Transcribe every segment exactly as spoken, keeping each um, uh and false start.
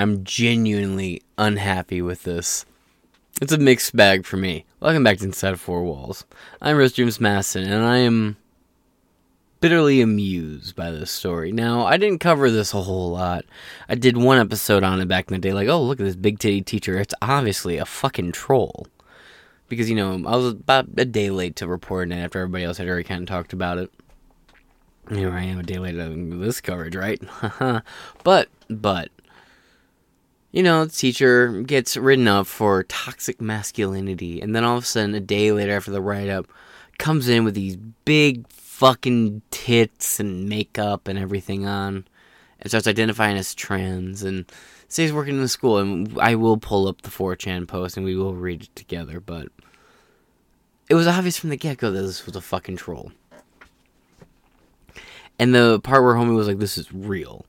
I'm genuinely unhappy with this. It's a mixed bag for me. Welcome back to Inside four Walls. I'm Rose James Masson, and I am bitterly amused by this story. Now, I didn't cover this a whole lot. I did one episode on it back in the day, like, oh, look at this big titty teacher. It's obviously a fucking troll. Because, you know, I was about a day late to reporting it after everybody else had already kind of talked about it. Here I am a day late on this coverage, right? but, but, you know, the teacher gets written up for toxic masculinity. And then all of a sudden, a day later after the write-up, comes in with these big fucking tits and makeup and everything on. And starts identifying as trans and stays working in the school, and I will pull up the four chan post, and we will read it together, but it was obvious from the get-go that this was a fucking troll. And the part where homie was like, this is real.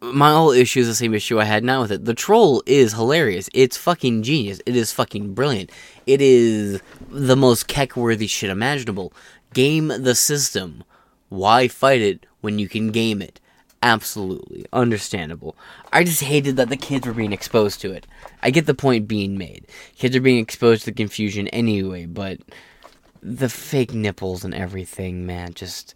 My whole issue is the same issue I had now with it. The troll is hilarious. It's fucking genius. It is fucking brilliant. It is the most keck-worthy shit imaginable. Game the system. Why fight it when you can game it? Absolutely. Understandable. I just hated that the kids were being exposed to it. I get the point being made. Kids are being exposed to the confusion anyway, but the fake nipples and everything, man, just...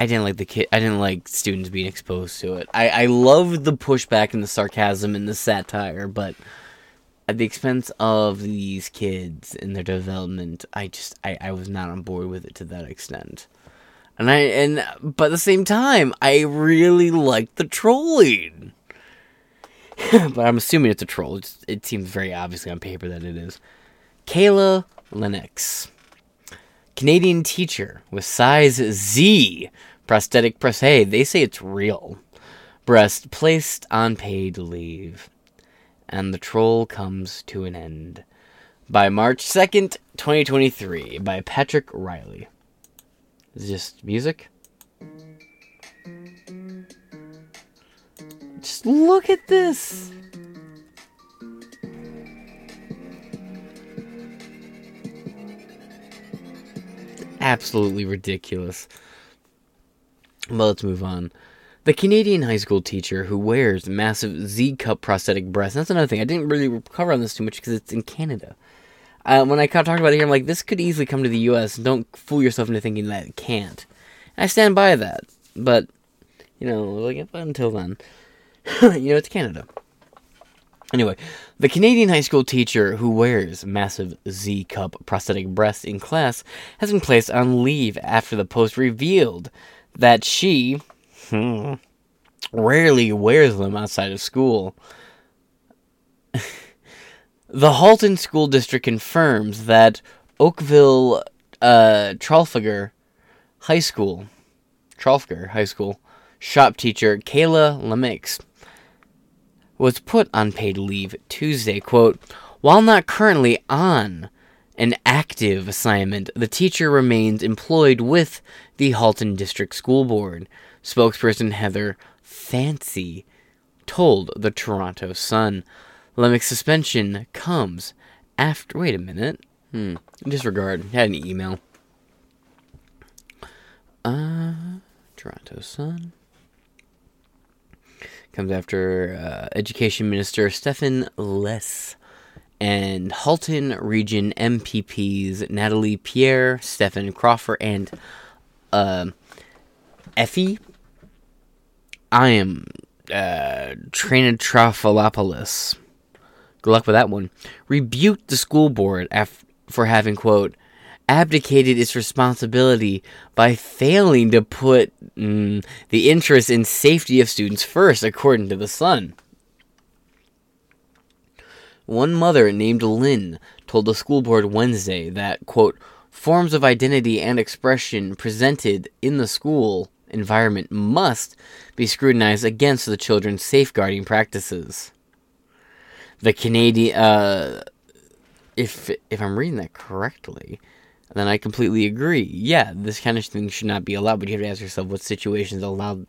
I didn't like the kid. I didn't like students being exposed to it. I, I loved the pushback and the sarcasm and the satire, but at the expense of these kids and their development, I just... I, I was not on board with it to that extent. And I and but at the same time, I really liked the trolling. But I'm assuming it's a troll. It's, it seems very obviously on paper that it is. Kayla Lemieux, Canadian teacher with size Z, prosthetic press. Hey, they say it's real. Breast placed on paid leave, and the troll comes to an end by March second, twenty twenty-three, by Patrick Riley. It's just music. Just look at this. Absolutely ridiculous. Well, let's move on. The Canadian high school teacher who wears massive Z-cup prosthetic breasts. That's another thing. I didn't really cover on this too much because it's in Canada. Uh, when I talked about it here, I'm like, this could easily come to the U S. Don't fool yourself into thinking that it can't. And I stand by that. But, you know, like until then, you know, it's Canada. Anyway, the Canadian high school teacher who wears massive Z-cup prosthetic breasts in class has been placed on leave after the Post revealed that she hmm, rarely wears them outside of school. The Halton School District confirms that Oakville uh, Trafalgar High School, Trafalgar High School, shop teacher Kayla Lemieux was put on paid leave Tuesday. Quote, while not currently on an active assignment, the teacher remains employed with the Halton District School Board, spokesperson Heather Fancy told the Toronto Sun. Lemieux suspension comes after... Wait a minute. Hmm. Disregard. I had an email. Uh, Toronto Sun. Comes after uh, Education Minister Stephen Lecce and Halton Region M P Ps Natalie Pierre, Stephen Crawford, and uh, Effie. I am uh, Trinitrafalopoulos. Good luck with that one. Rebuked the school board af- for having, quote, abdicated its responsibility by failing to put mm, the interests and safety of students first, according to the Sun. One mother named Lynn told the school board Wednesday that, quote, forms of identity and expression presented in the school environment must be scrutinized against the children's safeguarding practices. The Canadian, uh, if if I'm reading that correctly, then I completely agree. Yeah, this kind of thing should not be allowed, but you have to ask yourself what situations allow,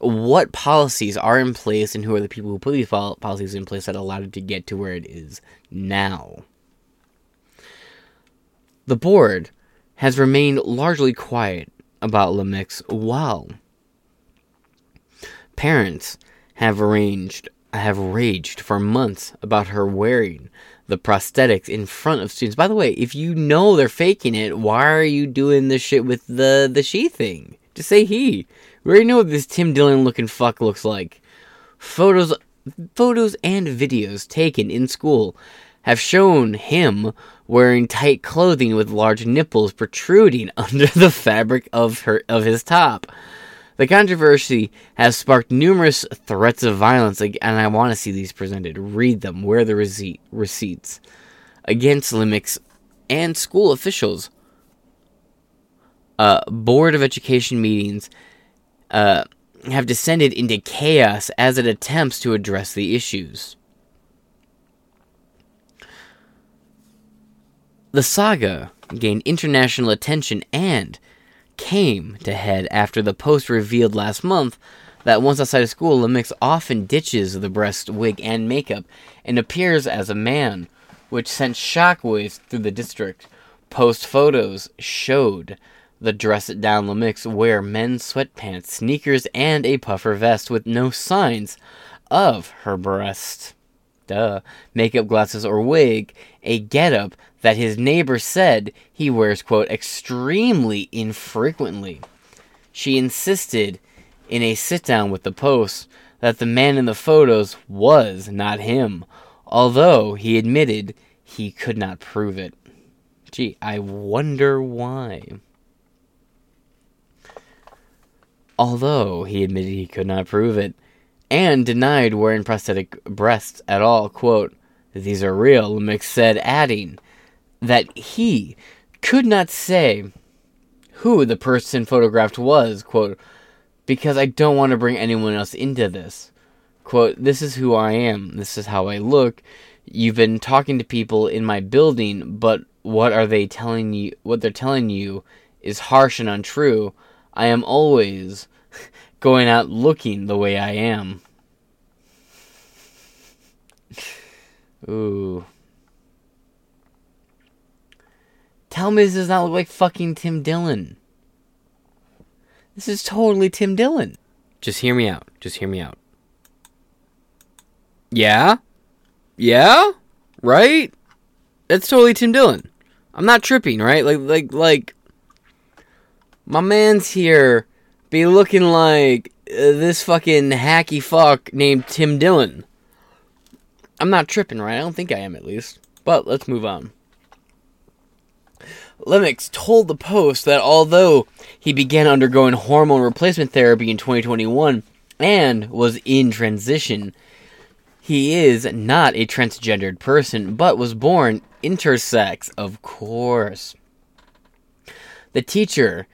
what policies are in place, and who are the people who put these policies in place that allowed it to get to where it is now. The board has remained largely quiet about Lemieux while parents have arranged I have raged for months about her wearing the prosthetics in front of students. By the way, if you know they're faking it, why are you doing this shit with the, the she thing? Just say he. We already know what this Tim Dillon looking fuck looks like. Photos, photos and videos taken in school have shown him wearing tight clothing with large nipples protruding under the fabric of her of his top. The controversy has sparked numerous threats of violence, and I want to see these presented. Read them. Where are the rece- receipts against Lemieux and school officials? Uh, Board of Education meetings uh, have descended into chaos as it attempts to address the issues. The saga gained international attention and came to head after the Post revealed last month that once outside of school, Lemieux often ditches the breast wig and makeup and appears as a man, which sent shockwaves through the district. Post photos showed the dress-it-down Lemieux wear men's sweatpants, sneakers, and a puffer vest with no signs of her breast. Duh. Makeup, glasses, or wig, a getup that his neighbor said he wears, quote, extremely infrequently. She insisted in a sit-down with the Post that the man in the photos was not him, although he admitted he could not prove it. Gee, I wonder why. Although he admitted he could not prove it, and denied wearing prosthetic breasts at all, quote, these are real, Lemieux said, adding that he could not say who the person photographed was, quote, because I don't want to bring anyone else into this. Quote, this is who I am, this is how I look, you've been talking to people in my building, but what are they telling you, what they're telling you is harsh and untrue, I am always going out looking the way I am. Ooh. Tell me this does not look like fucking Tim Dillon. This is totally Tim Dillon. Just hear me out. Just hear me out. Yeah? Yeah? Right? That's totally Tim Dillon. I'm not tripping, right? Like, like, like... My man's here... be looking like uh, this fucking hacky fuck named Tim Dillon. I'm not tripping, right? I don't think I am, at least. But let's move on. Lemieux told the Post that although he began undergoing hormone replacement therapy in twenty twenty-one and was in transition, he is not a transgendered person, but was born intersex, of course. The teacher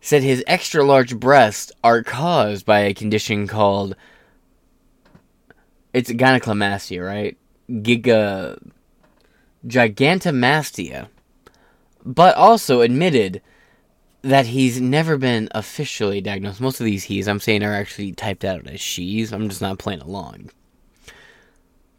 said his extra-large breasts are caused by a condition called... It's gynecomastia, right? Giga... Gigantomastia. But also admitted that he's never been officially diagnosed. Most of these he's, I'm saying, are actually typed out as she's. I'm just not playing along.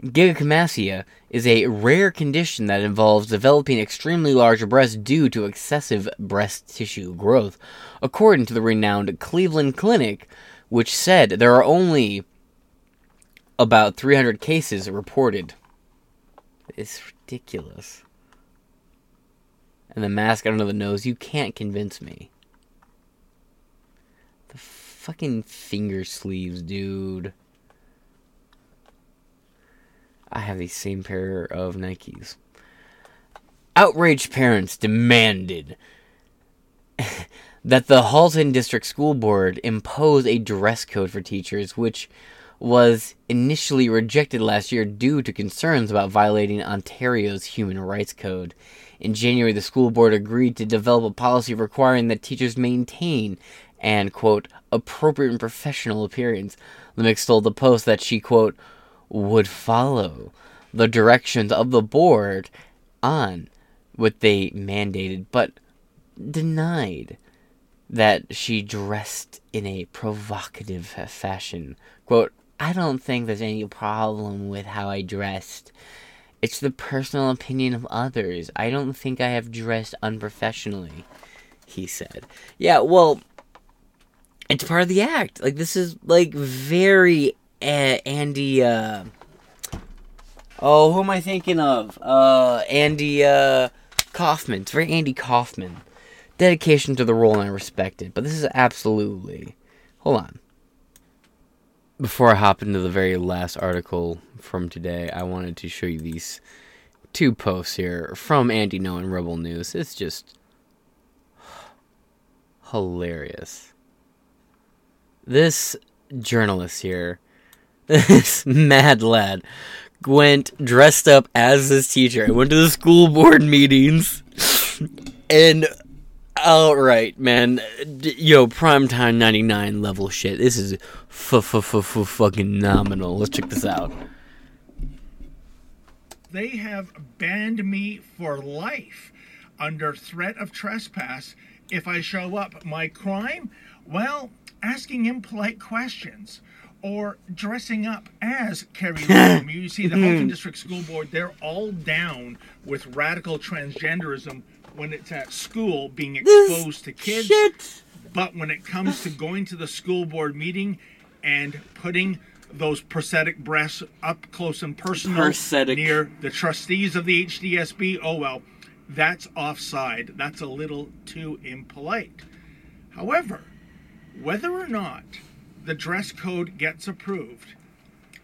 Gigantomastia is a rare condition that involves developing extremely large breasts due to excessive breast tissue growth, according to the renowned Cleveland Clinic, which said there are only about three hundred cases reported. It's ridiculous. And the mask under the nose, you can't convince me. The fucking finger sleeves, dude. I have the same pair of Nikes. Outraged parents demanded that the Halton District School Board impose a dress code for teachers, which was initially rejected last year due to concerns about violating Ontario's Human Rights Code. In January, the school board agreed to develop a policy requiring that teachers maintain an, quote, appropriate and professional appearance. Lemieux told the Post that she, quote, would follow the directions of the board on what they mandated, but denied that she dressed in a provocative fashion. Quote, I don't think there's any problem with how I dressed. It's the personal opinion of others. I don't think I have dressed unprofessionally, he said. Yeah, well, it's part of the act. Like, this is, like, very Andy, uh, oh, who am I thinking of? Uh, Andy, uh, Kaufman. It's very Andy Kaufman. Dedication to the role, and I respect it. But this is absolutely... Hold on. Before I hop into the very last article from today, I wanted to show you these two posts here from Andy Ngo and Rebel News. It's just hilarious. This journalist here, this mad lad, went dressed up as his teacher. I went to the school board meetings, and alright, man, yo, Primetime ninety-nine level shit. This is fucking nominal. Let's check this out. They have banned me for life under threat of trespass if I show up. My crime? Well, asking impolite questions or dressing up as Carrie Lam. You see, the Halton District School Board, they're all down with radical transgenderism when it's at school, being exposed to kids. Shit. But when it comes to going to the school board meeting and putting those prosthetic breasts up close and personal prosthetic. Near the trustees of the H D S B, oh well, that's offside. That's a little too impolite. However, whether or not the dress code gets approved,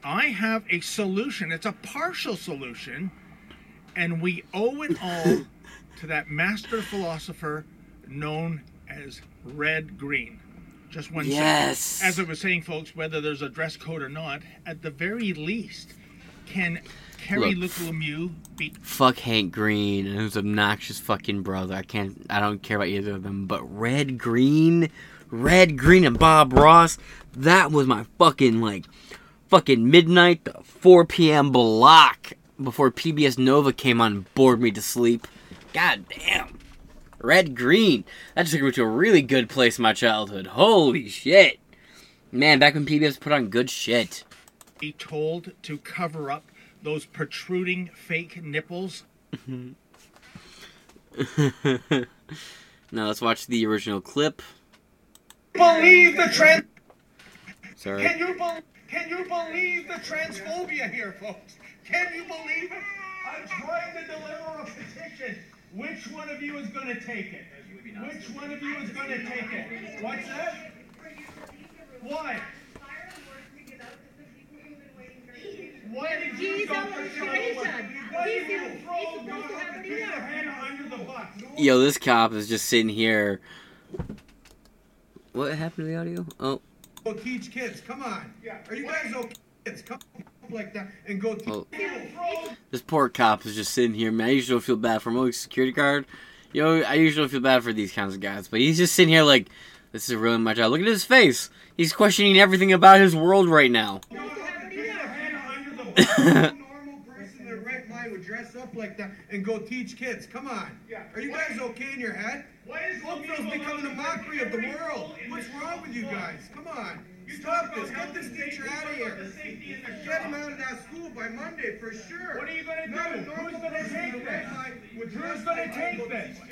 I have a solution. It's a partial solution, and we owe it all to that master philosopher known as Red Green. Just one yes. second. As I was saying, folks, whether there's a dress code or not, at the very least, can Carrie Lemieux be... Fuck Hank Green and his obnoxious fucking brother. I can't... I don't care about either of them, but Red Green... Red Green and Bob Ross, that was my fucking, like, fucking midnight to four p.m. block before P B S Nova came on and bored me to sleep. God damn. Red Green. That just took me to a really good place in my childhood. Holy shit. Man, back when P B S put on good shit. Be told to cover up those protruding fake nipples. Now let's watch the original clip. Believe the trans... Sorry. Can you, be- can you believe the transphobia here, folks? Can you believe it? I'm trying to deliver a petition. Which one of you is going to take it? Which one of you is going to take it? What's that? Why? Why did you go for Sean? Why did you throw Donald Trump under the bus? Yo, this cop is just sitting here. What happened to the audio? Oh. Go teach kids, come on. Yeah. Are you guys okay? Kids, come like that and go teach kids. Oh. This poor cop is just sitting here, man. I usually don't feel bad for him. Oh, security guard. You know, I usually don't feel bad for these kinds of guys. But he's just sitting here like, this is really my job. Look at his face. He's questioning everything about his world right now. No, would dress up like that and go teach kids. Come on. Yeah. Are you guys okay in your head? Why is Oakville's becoming a mockery of the world? What's wrong with you guys? Come on. Stop this. Get this teacher out of here. Get him out of that school by Monday for sure. What are you going to do? Who's going to take this? Who's going to take this?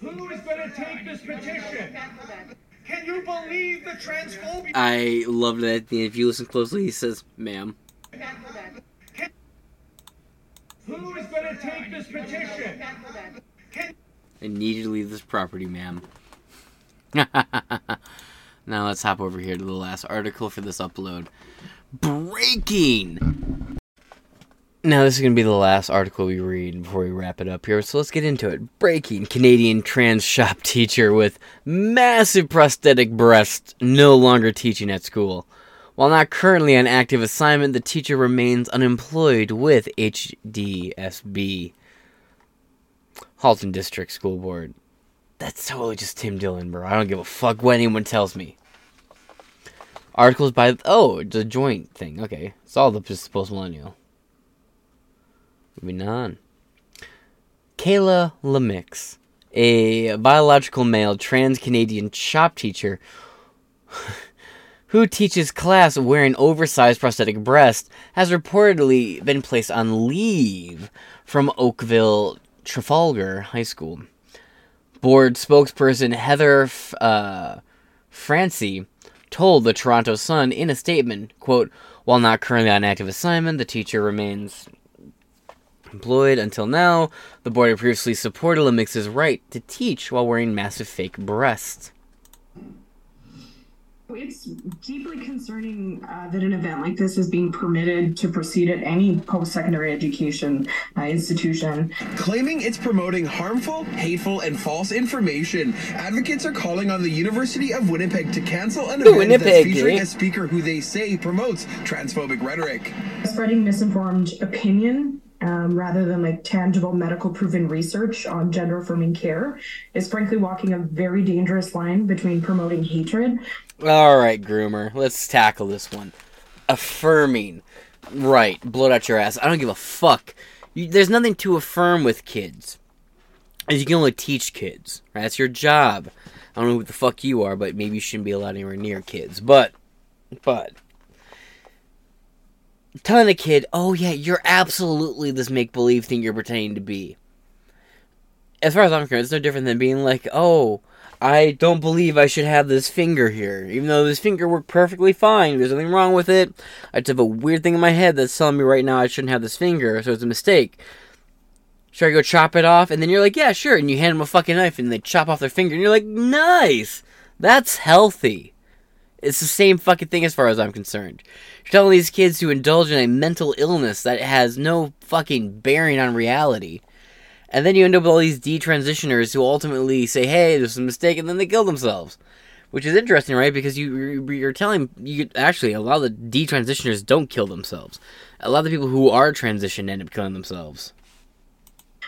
Who's going to take this petition? Can you believe the transphobia? I love that at the end. If you listen closely, he says, ma'am. Who is going to take this petition? I need you to leave this property, ma'am. Now let's hop over here to the last article for this upload. Breaking! Now this is going to be the last article we read before we wrap it up here, so let's get into it. Breaking. Canadian trans shop teacher with massive prosthetic breasts no longer teaching at school. While not currently on active assignment, the teacher remains unemployed with H D S B. Halton District School Board. That's totally just Tim Dillon, bro. I don't give a fuck what anyone tells me. Articles by... Oh, the joint thing. Okay. It's all the post-millennial. Moving on. Kayla Lemieux, a biological male trans-Canadian shop teacher... who teaches class wearing oversized prosthetic breast, has reportedly been placed on leave from Oakville Trafalgar High School. Board spokesperson Heather uh, Fancy told the Toronto Sun in a statement, quote, While not currently on active assignment, the teacher remains employed until now. The board previously supported Lemix's right to teach while wearing massive fake breasts. It's deeply concerning uh, that an event like this is being permitted to proceed at any post-secondary education uh, institution. Claiming it's promoting harmful, hateful, and false information, advocates are calling on the University of Winnipeg to cancel an event Winnipeg, that's featuring a speaker who they say promotes transphobic rhetoric. Spreading misinformed opinion Um, rather than like tangible medical proven research on gender affirming care is frankly walking a very dangerous line between promoting hatred. All right, groomer, let's tackle this one. Affirming. Right, blow it out your ass. I don't give a fuck. You, there's nothing to affirm with kids. You can only teach kids. Right? That's your job. I don't know who the fuck you are, but maybe you shouldn't be allowed anywhere near kids. But, but... telling a kid, oh yeah, you're absolutely this make-believe thing you're pretending to be. As far as I'm concerned, it's no different than being like, oh, I don't believe I should have this finger here. Even though this finger worked perfectly fine, there's nothing wrong with it. I just have a weird thing in my head that's telling me right now I shouldn't have this finger, so it's a mistake. Should I go chop it off? And then you're like, yeah, sure. And you hand them a fucking knife and they chop off their finger. And you're like, nice! That's healthy. It's the same fucking thing as far as I'm concerned. You're telling these kids to indulge in a mental illness that has no fucking bearing on reality. And then you end up with all these detransitioners who ultimately say, hey, this is a mistake, and then they kill themselves. Which is interesting, right? Because you, you're telling... you actually, a lot of the detransitioners don't kill themselves. A lot of the people who are transitioned end up killing themselves.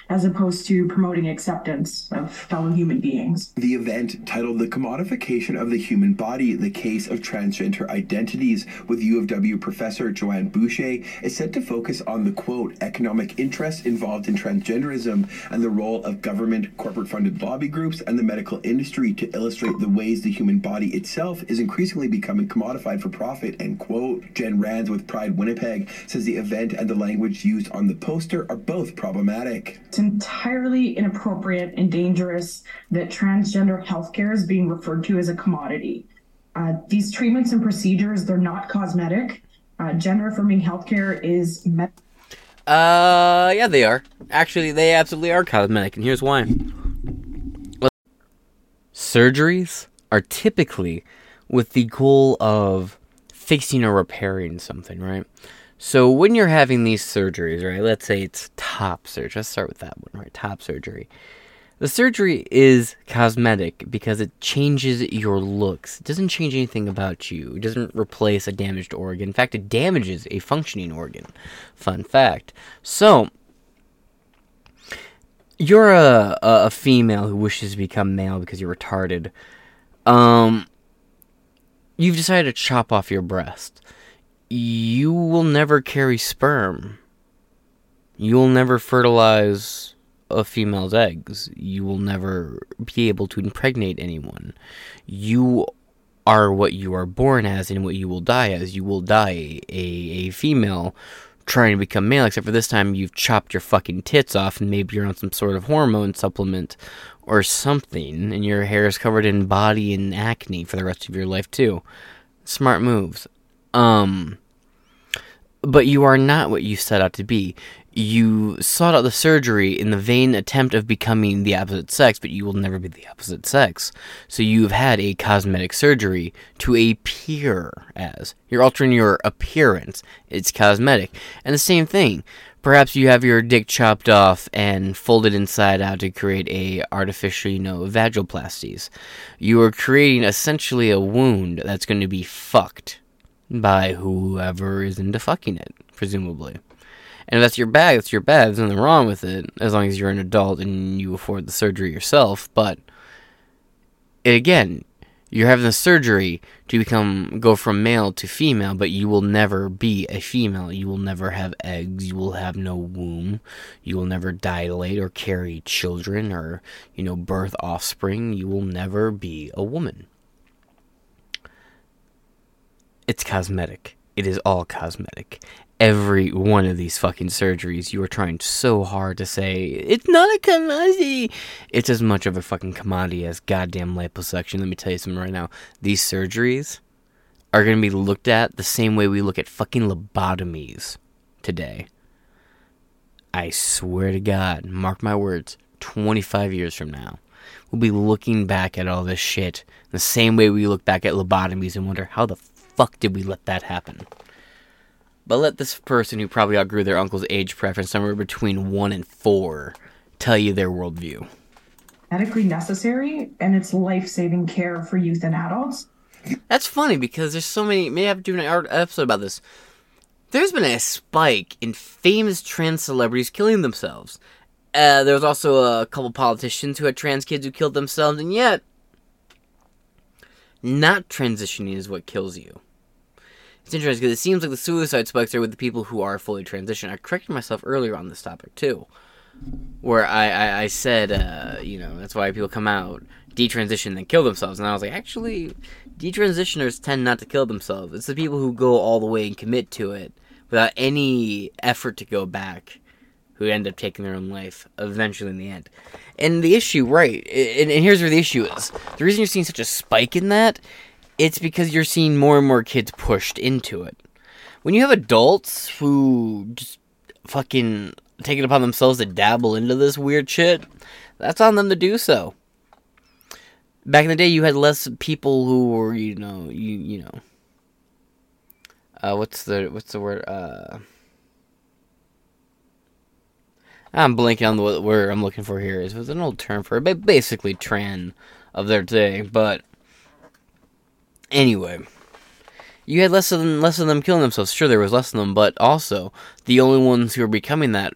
As opposed to promoting acceptance of fellow human beings. The event, titled The Commodification of the Human Body, the Case of Transgender Identities, with U of W professor Joanne Boucher, is said to focus on the, quote, economic interests involved in transgenderism and the role of government, corporate-funded lobby groups, and the medical industry to illustrate the ways the human body itself is increasingly becoming commodified for profit, end quote. Jen Rands with Pride Winnipeg says the event and the language used on the poster are both problematic. It's entirely inappropriate and dangerous that transgender healthcare is being referred to as a commodity. Uh, these treatments and procedures, they're not cosmetic. Uh, gender-affirming healthcare is... Med- uh, yeah, they are. Actually, they absolutely are cosmetic, and here's why. Surgeries are typically with the goal of fixing or repairing something, right? So when you're having these surgeries, right, let's say it's top surgery. Let's start with that one, right, top surgery. The surgery is cosmetic because it changes your looks. It doesn't change anything about you. It doesn't replace a damaged organ. In fact, it damages a functioning organ. Fun fact. So, you're a, a, a female who wishes to become male because you're retarded. Um, you've decided to chop off your breast. You will never carry sperm. You will never fertilize a female's eggs. You will never be able to impregnate anyone. You are what you are born as and what you will die as. You will die a, a female trying to become male, except for this time you've chopped your fucking tits off and maybe you're on some sort of hormone supplement or something, and your hair is covered in body and acne for the rest of your life too. Smart moves. Um, but you are not what you set out to be. You sought out the surgery in the vain attempt of becoming the opposite sex, but you will never be the opposite sex. So you've had a cosmetic surgery to appear as. You're altering your appearance. It's cosmetic. And the same thing. Perhaps you have your dick chopped off and folded inside out to create a artificial, you know, vaginoplasties. You are creating essentially a wound that's going to be fucked by whoever is into fucking it, presumably. And if that's your bag, that's your bag. There's nothing wrong with it, as long as you're an adult and you afford the surgery yourself. But, it, again, you're having the surgery to become, go from male to female, but you will never be a female. You will never have eggs. You will have no womb. You will never dilate or carry children or, you know, birth offspring. You will never be a woman. It's cosmetic. It is all cosmetic. Every one of these fucking surgeries, you are trying so hard to say, it's not a commodity. It's as much of a fucking commodity as goddamn liposuction. Let me tell you something right now. These surgeries are going to be looked at the same way we look at fucking lobotomies today. I swear to God, mark my words, twenty-five years from now, we'll be looking back at all this shit the same way we look back at lobotomies and wonder, how the fuck did we let that happen? But let this person who probably outgrew their uncle's age preference somewhere between one and four tell you their worldview. Medically necessary, and it's life-saving care for youth and adults. That's funny, because there's so many... Maybe I have to do an episode about this. There's been a spike in famous trans celebrities killing themselves. Uh, there was also a couple politicians who had trans kids who killed themselves, and yet... not transitioning is what kills you. It's interesting, because it seems like the suicide spikes are with the people who are fully transitioned. I corrected myself earlier on this topic, too. Where I, I, I said, uh, you know, that's why people come out, detransition, and then kill themselves. And I was like, actually, detransitioners tend not to kill themselves. It's the people who go all the way and commit to it without any effort to go back who end up taking their own life eventually in the end. And the issue, right, and, and here's where the issue is. The reason you're seeing such a spike in that, it's because you're seeing more and more kids pushed into it. When you have adults who just fucking... take it upon themselves to dabble into this weird shit, that's on them to do so. Back in the day, you had less people who were, you know, you you know, uh, what's the what's the word? Uh, I'm blanking on the word I'm looking for here. It was an old term for it, basically trend of their day. But anyway. You had less of them, less of them killing themselves. Sure, there was less of them, but also the only ones who were becoming that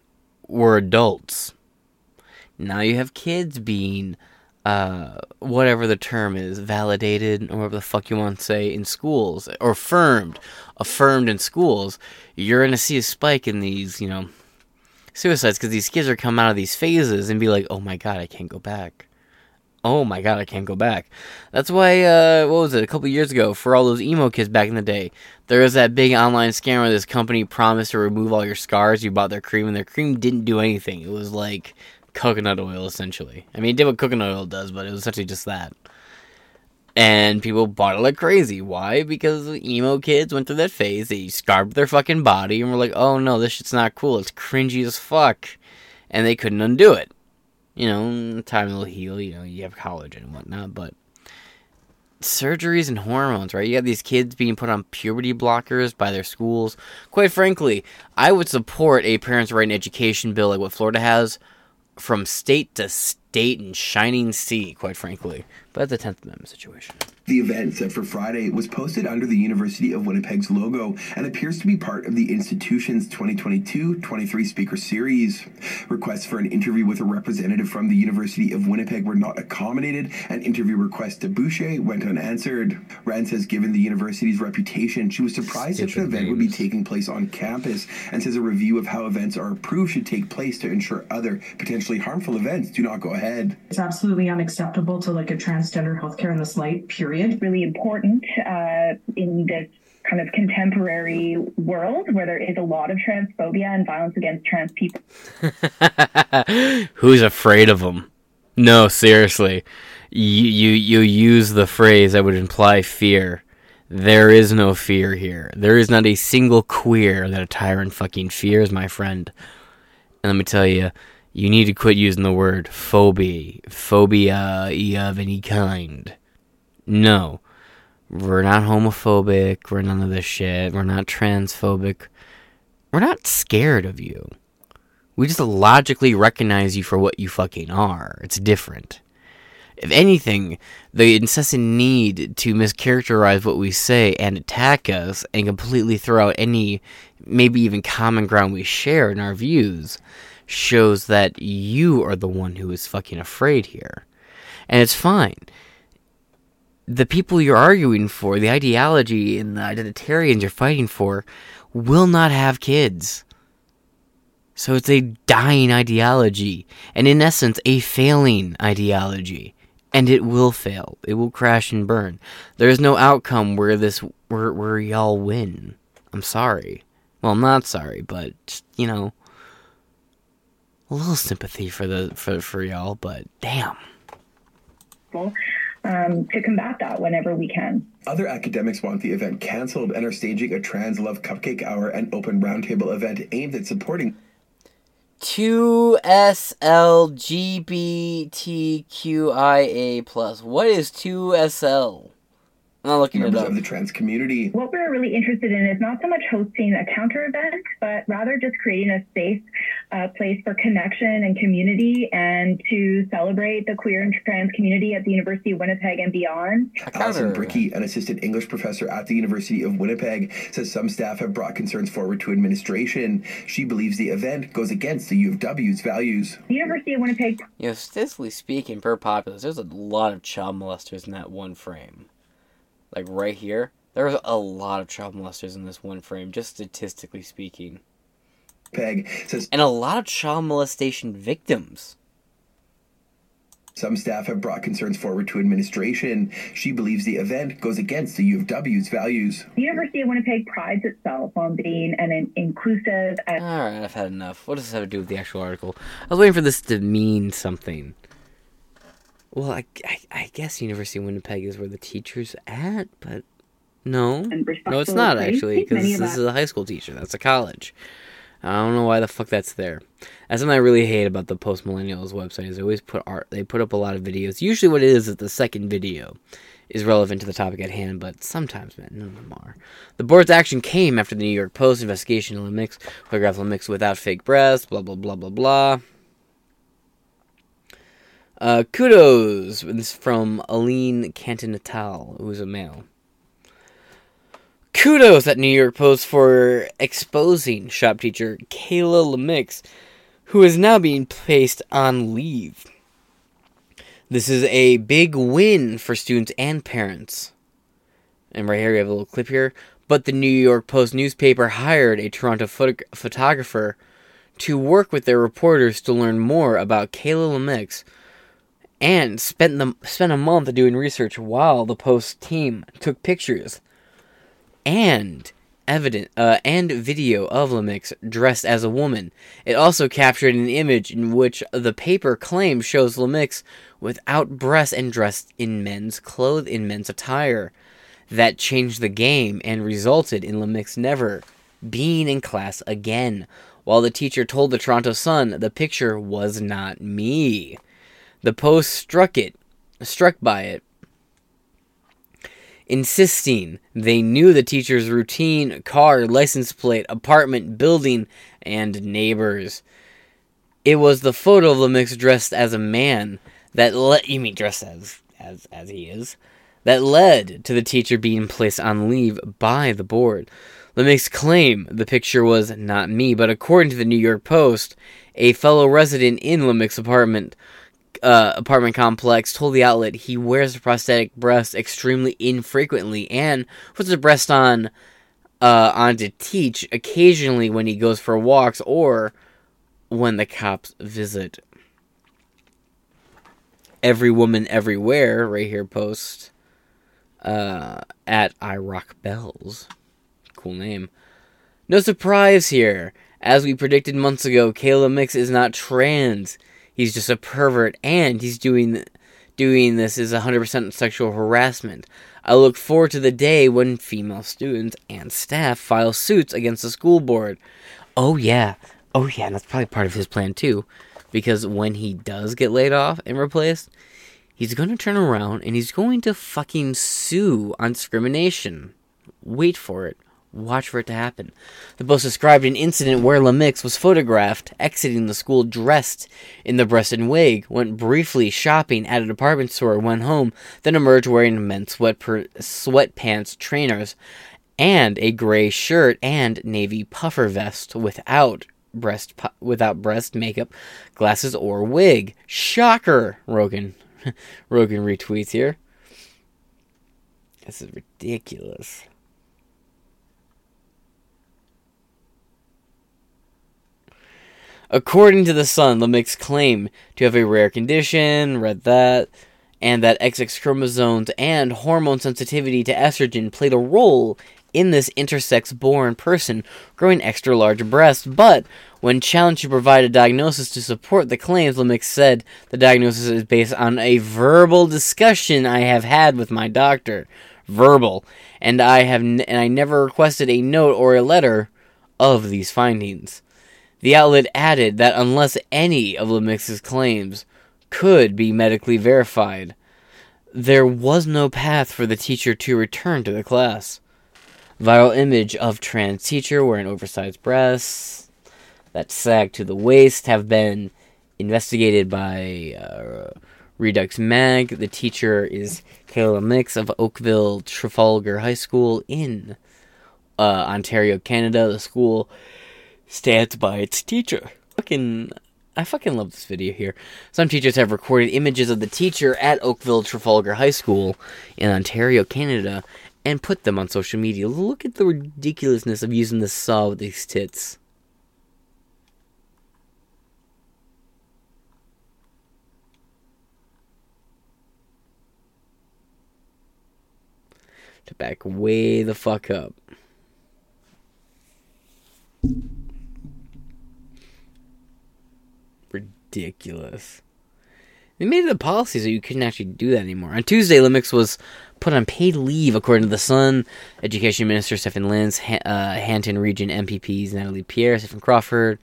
were adults. Now you have kids being, uh, whatever the term is, validated, or whatever the fuck you want to say, in schools, or affirmed, affirmed in schools. You're going to see a spike in these, you know, suicides, because these kids are coming out of these phases and be like, oh my God, I can't go back. Oh my God, I can't go back. That's why, uh, what was it, a couple years ago, for all those emo kids back in the day, there was that big online scam where this company promised to remove all your scars, you bought their cream, and their cream didn't do anything. It was like coconut oil, essentially. I mean, it did what coconut oil does, but it was essentially just that. And people bought it like crazy. Why? Because emo kids went through that phase, they scarred their fucking body, and were like, oh no, this shit's not cool, it's cringy as fuck. And they couldn't undo it. You know, time will heal, you know, you have college and whatnot, but surgeries and hormones, right? You have these kids being put on puberty blockers by their schools. Quite frankly, I would support a parents' right and education bill like what Florida has from state to state and shining sea, quite frankly. But the tenth Amendment situation. The event, set for Friday, was posted under the University of Winnipeg's logo and appears to be part of the institution's twenty twenty-two twenty-three speaker series. Requests for an interview with a representative from the University of Winnipeg were not accommodated, and interview requests to Boucher went unanswered. Rands says given the university's reputation, she was surprised Stitching such an event names. would be taking place on campus, and says a review of how events are approved should take place to ensure other potentially harmful events do not go ahead. It's absolutely unacceptable to look at transgender healthcare in this light, period. It's really important uh, in this kind of contemporary world where there is a lot of transphobia and violence against trans people. Who's afraid of them? No, seriously. You, you, you use the phrase that would imply fear. There is no fear here. There is not a single queer that a tyrant fucking fears, my friend. And let me tell you, you need to quit using the word phobia, phobia of any kind. No, we're not homophobic, we're none of this shit, we're not transphobic, we're not scared of you. We just logically recognize you for what you fucking are. It's different. If anything, the incessant need to mischaracterize what we say and attack us and completely throw out any, maybe even common ground we share in our views, shows that you are the one who is fucking afraid here. And it's fine. The people you're arguing for, the ideology and the identitarians you're fighting for, will not have kids. So it's a dying ideology, and in essence, a failing ideology. And it will fail. It will crash and burn. There is no outcome where this, where, where y'all win. I'm sorry. Well, I'm not sorry, but, you know, a little sympathy for the for, for y'all, but damn. Well, um, to combat that whenever we can. Other academics want the event cancelled and are staging a Trans Love Cupcake Hour and Open Roundtable event aimed at supporting two S L G B T Q I A plus. What is two S L? I'm not looking members it up. Of the trans community. What we're really interested in is not so much hosting a counter event, but rather just creating a safe uh, place for connection and community, and to celebrate the queer and trans community at the University of Winnipeg and beyond. Alison Bricky, an assistant English professor at the University of Winnipeg, says some staff have brought concerns forward to administration. She believes the event goes against the U of W's values. The University of Winnipeg. You know, statistically speaking, per populace, there's a lot of child molesters in that one frame. Like, right here, there was a lot of child molesters in this one frame, just statistically speaking. Peg says, and a lot of child molestation victims. Some staff have brought concerns forward to administration. She believes the event goes against the U of W's values. The University of Winnipeg prides itself on being an inclusive... And- All right, I've had enough. What does this have to do with the actual article? I was waiting for this to mean something. Well, I, I, I guess University of Winnipeg is where the teacher's at, but no. No, it's not, actually, because this that. is a high school teacher. That's a college. I don't know why the fuck that's there. That's something I really hate about the Post-Millennials website is they always put art. They put up a lot of videos. Usually what it is is the second video is relevant to the topic at hand, but sometimes, man, none of them are. The board's action came after the New York Post investigation of Lemix, photographed Lemix without fake breasts, blah, blah, blah, blah, blah. Uh, kudos from Aline Cantonatal, who is a male. Kudos at New York Post for exposing shop teacher Kayla Lemieux, who is now being placed on leave. This is a big win for students and parents. And right here we have a little clip here. But the New York Post newspaper hired a Toronto phot- photographer to work with their reporters to learn more about Kayla Lemieux, and spent the spent a month doing research while the Post team took pictures and evident uh, and video of Lemieux dressed as a woman. It also captured an image in which the paper claims shows Lemieux without breasts and dressed in men's clothes in men's attire. That changed the game and resulted in Lemieux never being in class again. While the teacher told the Toronto Sun, "The picture was not me." The Post struck it, struck by it, insisting they knew the teacher's routine, car, license plate, apartment, building, and neighbors. It was the photo of Lemieux dressed as a man that let you mean dressed as as as he is that led to the teacher being placed on leave by the board. Lemieux claimed the picture was not me, but according to the New York Post, a fellow resident in Lemieux' apartment. Uh, apartment complex told the outlet he wears a prosthetic breast extremely infrequently and puts the breast on uh, on to teach occasionally when he goes for walks or when the cops visit. Every woman everywhere, right here, Post uh, at I Rock Bells. Cool name. No surprise here. As we predicted months ago, Kayla Lemieux is not trans. He's just a pervert, and he's doing doing this is one hundred percent sexual harassment. I look forward to the day when female students and staff file suits against the school board. Oh, yeah. Oh, yeah, and that's probably part of his plan, too. Because when he does get laid off and replaced, he's going to turn around, and he's going to fucking sue on discrimination. Wait for it. Watch for it to happen. The Post described an incident where Lemieux was photographed exiting the school dressed in the breast and wig, went briefly shopping at a department store, went home, then emerged wearing men's sweat per- sweatpants, trainers, and a gray shirt and navy puffer vest without breast pu- without breast makeup, glasses, or wig. Shocker, Rogan. Rogan retweets here. This is ridiculous. According to the Sun, Lemieux claimed to have a rare condition, read that, and that X X chromosomes and hormone sensitivity to estrogen played a role in this intersex-born person growing extra-large breasts, but when challenged to provide a diagnosis to support the claims, Lemieux said the diagnosis is based on a verbal discussion I have had with my doctor. Verbal. And I have n- and I never requested a note or a letter of these findings. The outlet added that unless any of Lemieux's claims could be medically verified, there was no path for the teacher to return to the class. Viral image of trans teacher wearing oversized breasts that sag to the waist have been investigated by uh, Redux Mag. The teacher is Kayla Lemieux of Oakville Trafalgar High School in uh, Ontario, Canada. The school stands by its teacher. Fucking, I fucking love this video here. Some teachers have recorded images of the teacher at Oakville Trafalgar High School in Ontario, Canada, and put them on social media. Look at the ridiculousness of using this saw with these tits. To back way the fuck up. Ridiculous. They made the policy so you couldn't actually do that anymore. On Tuesday, Lemieux was put on paid leave, according to The Sun. Education Minister Stephen Lenz, ha- uh, Hanton Region M P Ps Natalie Pierre, Stephen Crawford,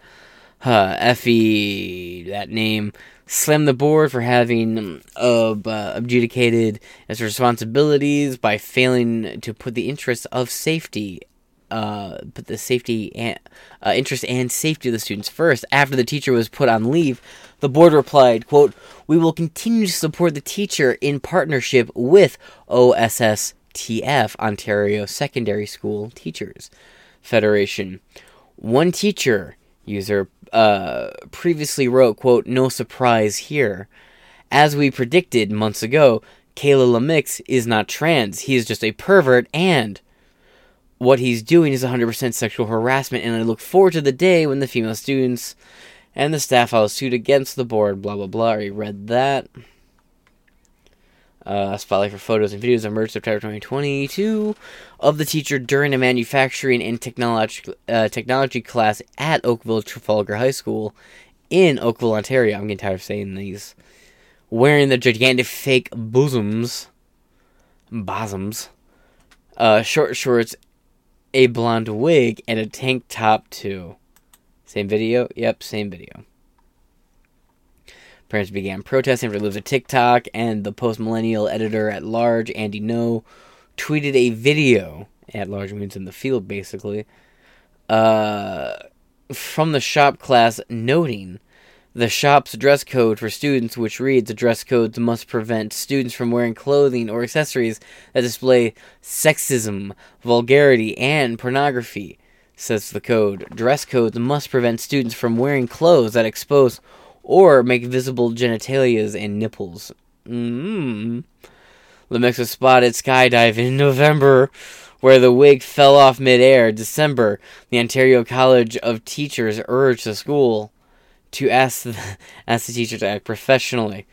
uh, Effie, that name, slammed the board for having uh, uh, adjudicated its responsibilities by failing to put the interests of safety, uh, put the safety and uh, interest and safety of the students first. After the teacher was put on leave, the board replied, quote, "We will continue to support the teacher in partnership with O S S T F, Ontario Secondary School Teachers Federation." One teacher user uh, previously wrote, quote, "No surprise here. As we predicted months ago, Kayla Lemieux is not trans. He is just a pervert, and what he's doing is one hundred percent sexual harassment, and I look forward to the day when the female students and the staff filed suit against the board," blah, blah, blah. I already read that. Uh, spotlight for photos and videos emerged September twenty twenty-two of the teacher during a manufacturing and technology, uh, technology class at Oakville Trafalgar High School in Oakville, Ontario. I'm getting tired of saying these. Wearing the gigantic fake bosoms. Bosoms. Uh, short shorts, a blonde wig, and a tank top too. Same video? Yep, same video. Parents began protesting for the loser TikTok, and the post-millennial editor-at-large, Andy Ngo, tweeted a video, at-large means in the field, basically, uh, from the shop class, noting the shop's dress code for students, which reads, "The dress codes must prevent students from wearing clothing or accessories that display sexism, vulgarity, and pornography," says the code. "Dress codes must prevent students from wearing clothes that expose or make visible genitalias and nipples." Mmm. Lemieux was spotted skydiving in November, where the wig fell off midair. December, the Ontario College of Teachers urged the school to ask the, ask the teacher to act professionally.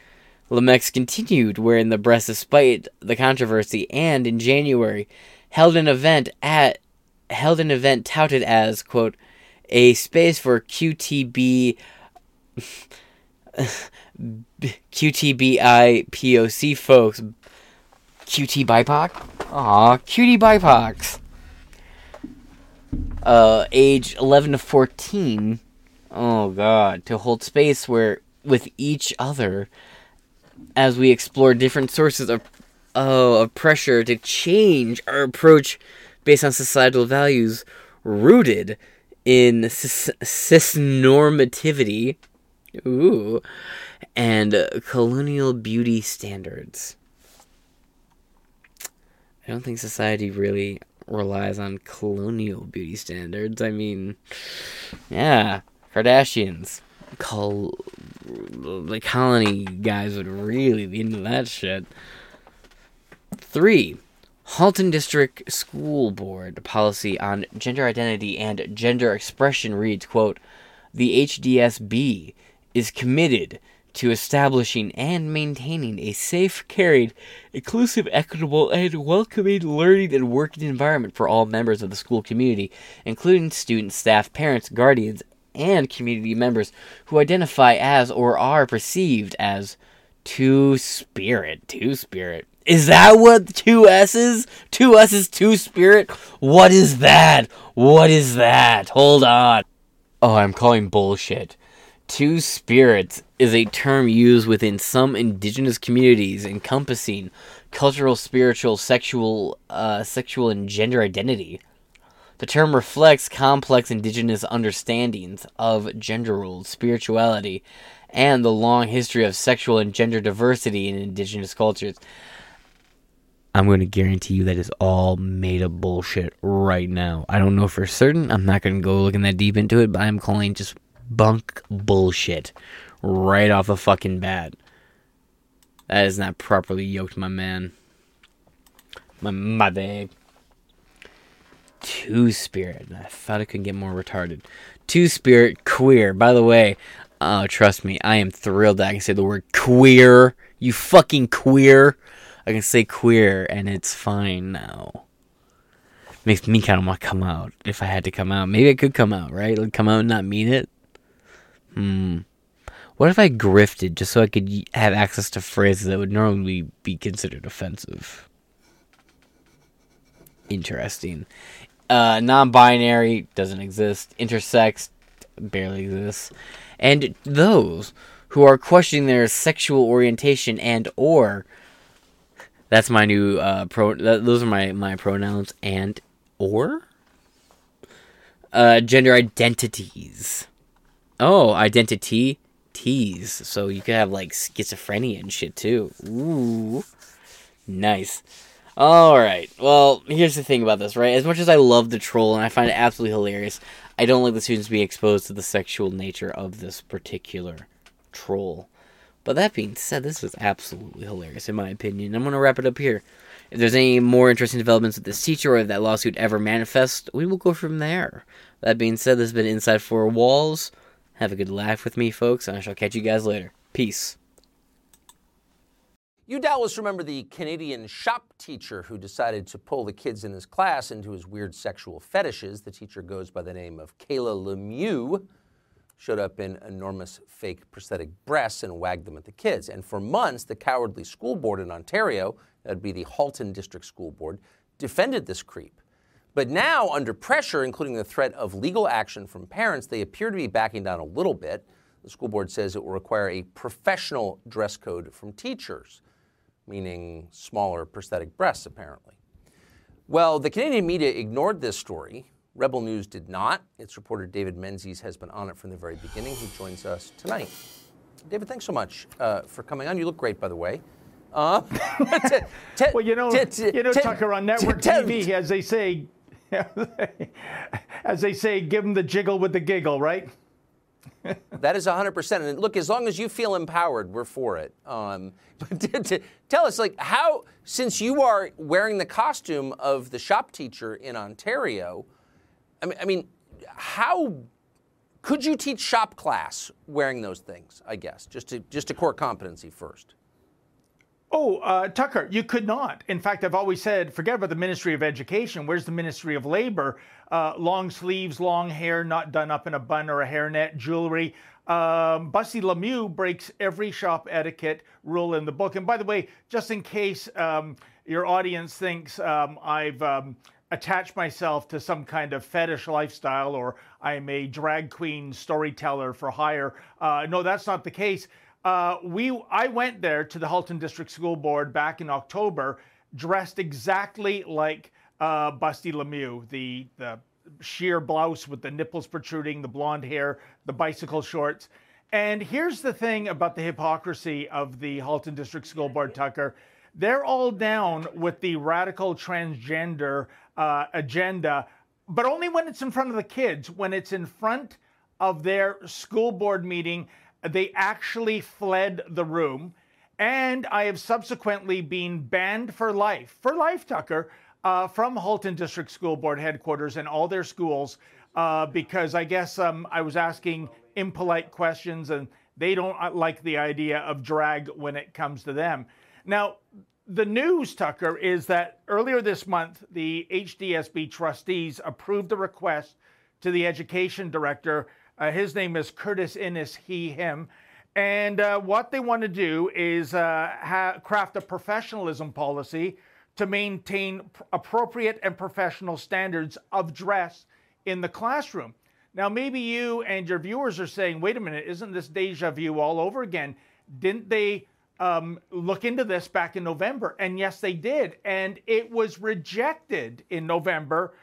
Lemieux continued wearing the breast despite the controversy, and in January, held an event at held an event touted as, quote, "a space for Q T B." Q T B I P O C folks. Q T BIPOC? Aw, Q T BIPOCs. Uh, age eleven to fourteen. Oh, God. To hold space where with each other as we explore different sources of, oh, of pressure to change our approach based on societal values rooted in cis, cis normativity. Ooh, and uh, colonial beauty standards. I don't think society really relies on colonial beauty standards. I mean, yeah, Kardashians. Col- the colony guys would really be into that shit. Three, Halton District School Board policy on gender identity and gender expression reads, quote, "The H D S B is committed to establishing and maintaining a safe, caring, inclusive, equitable, and welcoming learning and working environment for all members of the school community, including students, staff, parents, guardians, and community members who identify as or are perceived as two-spirit. Two-spirit. Is that what two S's? Two S's, two-spirit? What is that? What is that? Hold on. Oh, I'm calling bullshit. Two spirits is a term used within some indigenous communities encompassing cultural, spiritual, sexual, uh, sexual, and gender identity. The term reflects complex indigenous understandings of gender roles, spirituality, and the long history of sexual and gender diversity in indigenous cultures. I'm going to guarantee you that is all made up bullshit right now. I don't know for certain. I'm not going to go looking that deep into it, but I'm calling just bunk bullshit right off the fucking bat. That is not properly yoked, my man. My, my babe. Two-spirit. I thought it could get more retarded. Two-spirit queer. By the way, oh, trust me, I am thrilled that I can say the word queer. You fucking queer. I can say queer, and it's fine now. Makes me kind of want to come out. If I had to come out. Maybe I could come out, right? Like, come out and not mean it? Hmm. What if I grifted just so I could have access to phrases that would normally be considered offensive? Interesting. Uh, non-binary doesn't exist. Intersex barely exists. And those who are questioning their sexual orientation and or... That's my new, uh, pro... That, those are my, my pronouns and or? Uh, gender identities. Oh, identity teas. So you could have, like, schizophrenia and shit, too. Ooh. Nice. Alright, well, here's the thing about this, right? As much as I love the troll and I find it absolutely hilarious, I don't like the students being exposed to the sexual nature of this particular troll. But that being said, this was absolutely hilarious, in my opinion. I'm going to wrap it up here. If there's any more interesting developments with this teacher or if that lawsuit ever manifests, we will go from there. That being said, this has been Inside Four Walls. Have a good laugh with me, folks, and I shall catch you guys later. Peace. You doubtless remember the Canadian shop teacher who decided to pull the kids in his class into his weird sexual fetishes. The teacher goes by the name of Kayla Lemieux. Showed up in enormous fake prosthetic breasts and wagged them at the kids. And for months, the cowardly school board in Ontario, that would be the Halton District School Board, defended this creep. But now, under pressure, including the threat of legal action from parents, they appear to be backing down a little bit. The school board says it will require a professional dress code from teachers, meaning smaller prosthetic breasts, apparently. Well, the Canadian media ignored this story. Rebel News did not. Its reporter David Menzies has been on it from the very beginning. He joins us tonight. David, thanks so much uh, for coming on. You look great, by the way. Uh, t- t- well, you know, t- t- you know, t- Tucker, on network t- T V, as they say, as they say, give them the jiggle with the giggle, right? That is one hundred percent. And look, as long as you feel empowered, we're for it. Um, but t- t- tell us, like, how, since you are wearing the costume of the shop teacher in Ontario, I mean, how could you teach shop class wearing those things, I guess, just to just to core competency first? Oh, uh, Tucker, you could not. In fact, I've always said, forget about the Ministry of Education. Where's the Ministry of Labor? Uh, long sleeves, long hair, not done up in a bun or a hairnet, jewelry. Um, Bussy Lemieux breaks every shop etiquette rule in the book. And by the way, just in case um, your audience thinks um, I've... Um, attach myself to some kind of fetish lifestyle or I'm a drag queen storyteller for hire. Uh, no, that's not the case. Uh, we, I went there to the Halton District School Board back in October, dressed exactly like uh, Busty Lemieux, the, the sheer blouse with the nipples protruding, the blonde hair, the bicycle shorts. And here's the thing about the hypocrisy of the Halton District School Board, Tucker. They're all down with the radical transgender uh, agenda, but only when it's in front of the kids. When it's in front of their school board meeting, they actually fled the room. And I have subsequently been banned for life, for life, Tucker, uh, from Halton District School Board headquarters and all their schools, uh, because I guess um, I was asking impolite questions and They don't like the idea of drag when it comes to them. Now, the news, Tucker, is that earlier this month, the H D S B trustees approved the request to the education director. Uh, his name is Curtis Innes, he, him. And uh, what they want to do is uh, ha craft a professionalism policy to maintain appropriate and professional standards of dress in the classroom. Now, maybe you and your viewers are saying, wait a minute, isn't this deja vu all over again? Didn't they um, look into this back in November? And yes, they did. And it was rejected in November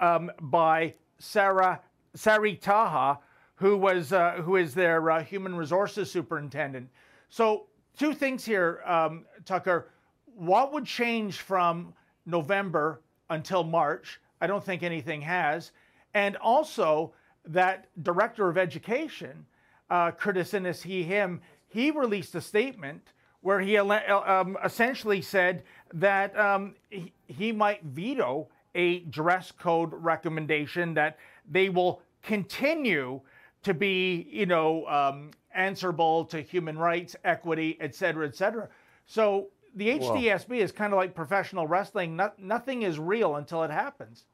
um, by Sarah Saritaha, who was uh, who is their uh, human resources superintendent. So two things here, um, Tucker. What would change from November until March? I don't think anything has. And also, that director of education, uh, Curtis Innes, he, him, he released a statement where he um, essentially said that um, he, he might veto a dress code recommendation, that they will continue to be, you know, um, answerable to human rights, equity, et cetera, et cetera. So the H D S B Whoa. Is kind of like professional wrestling. No, nothing is real until it happens.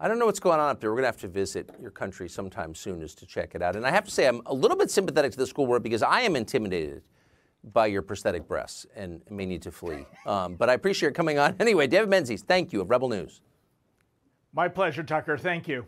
I don't know what's going on up there. We're going to have to visit your country sometime soon just to check it out. And I have to say, I'm a little bit sympathetic to the school board because I am intimidated by your prosthetic breasts and may need to flee. Um, but I appreciate your coming on. Anyway, David Menzies, thank you, of Rebel News. My pleasure, Tucker. Thank you.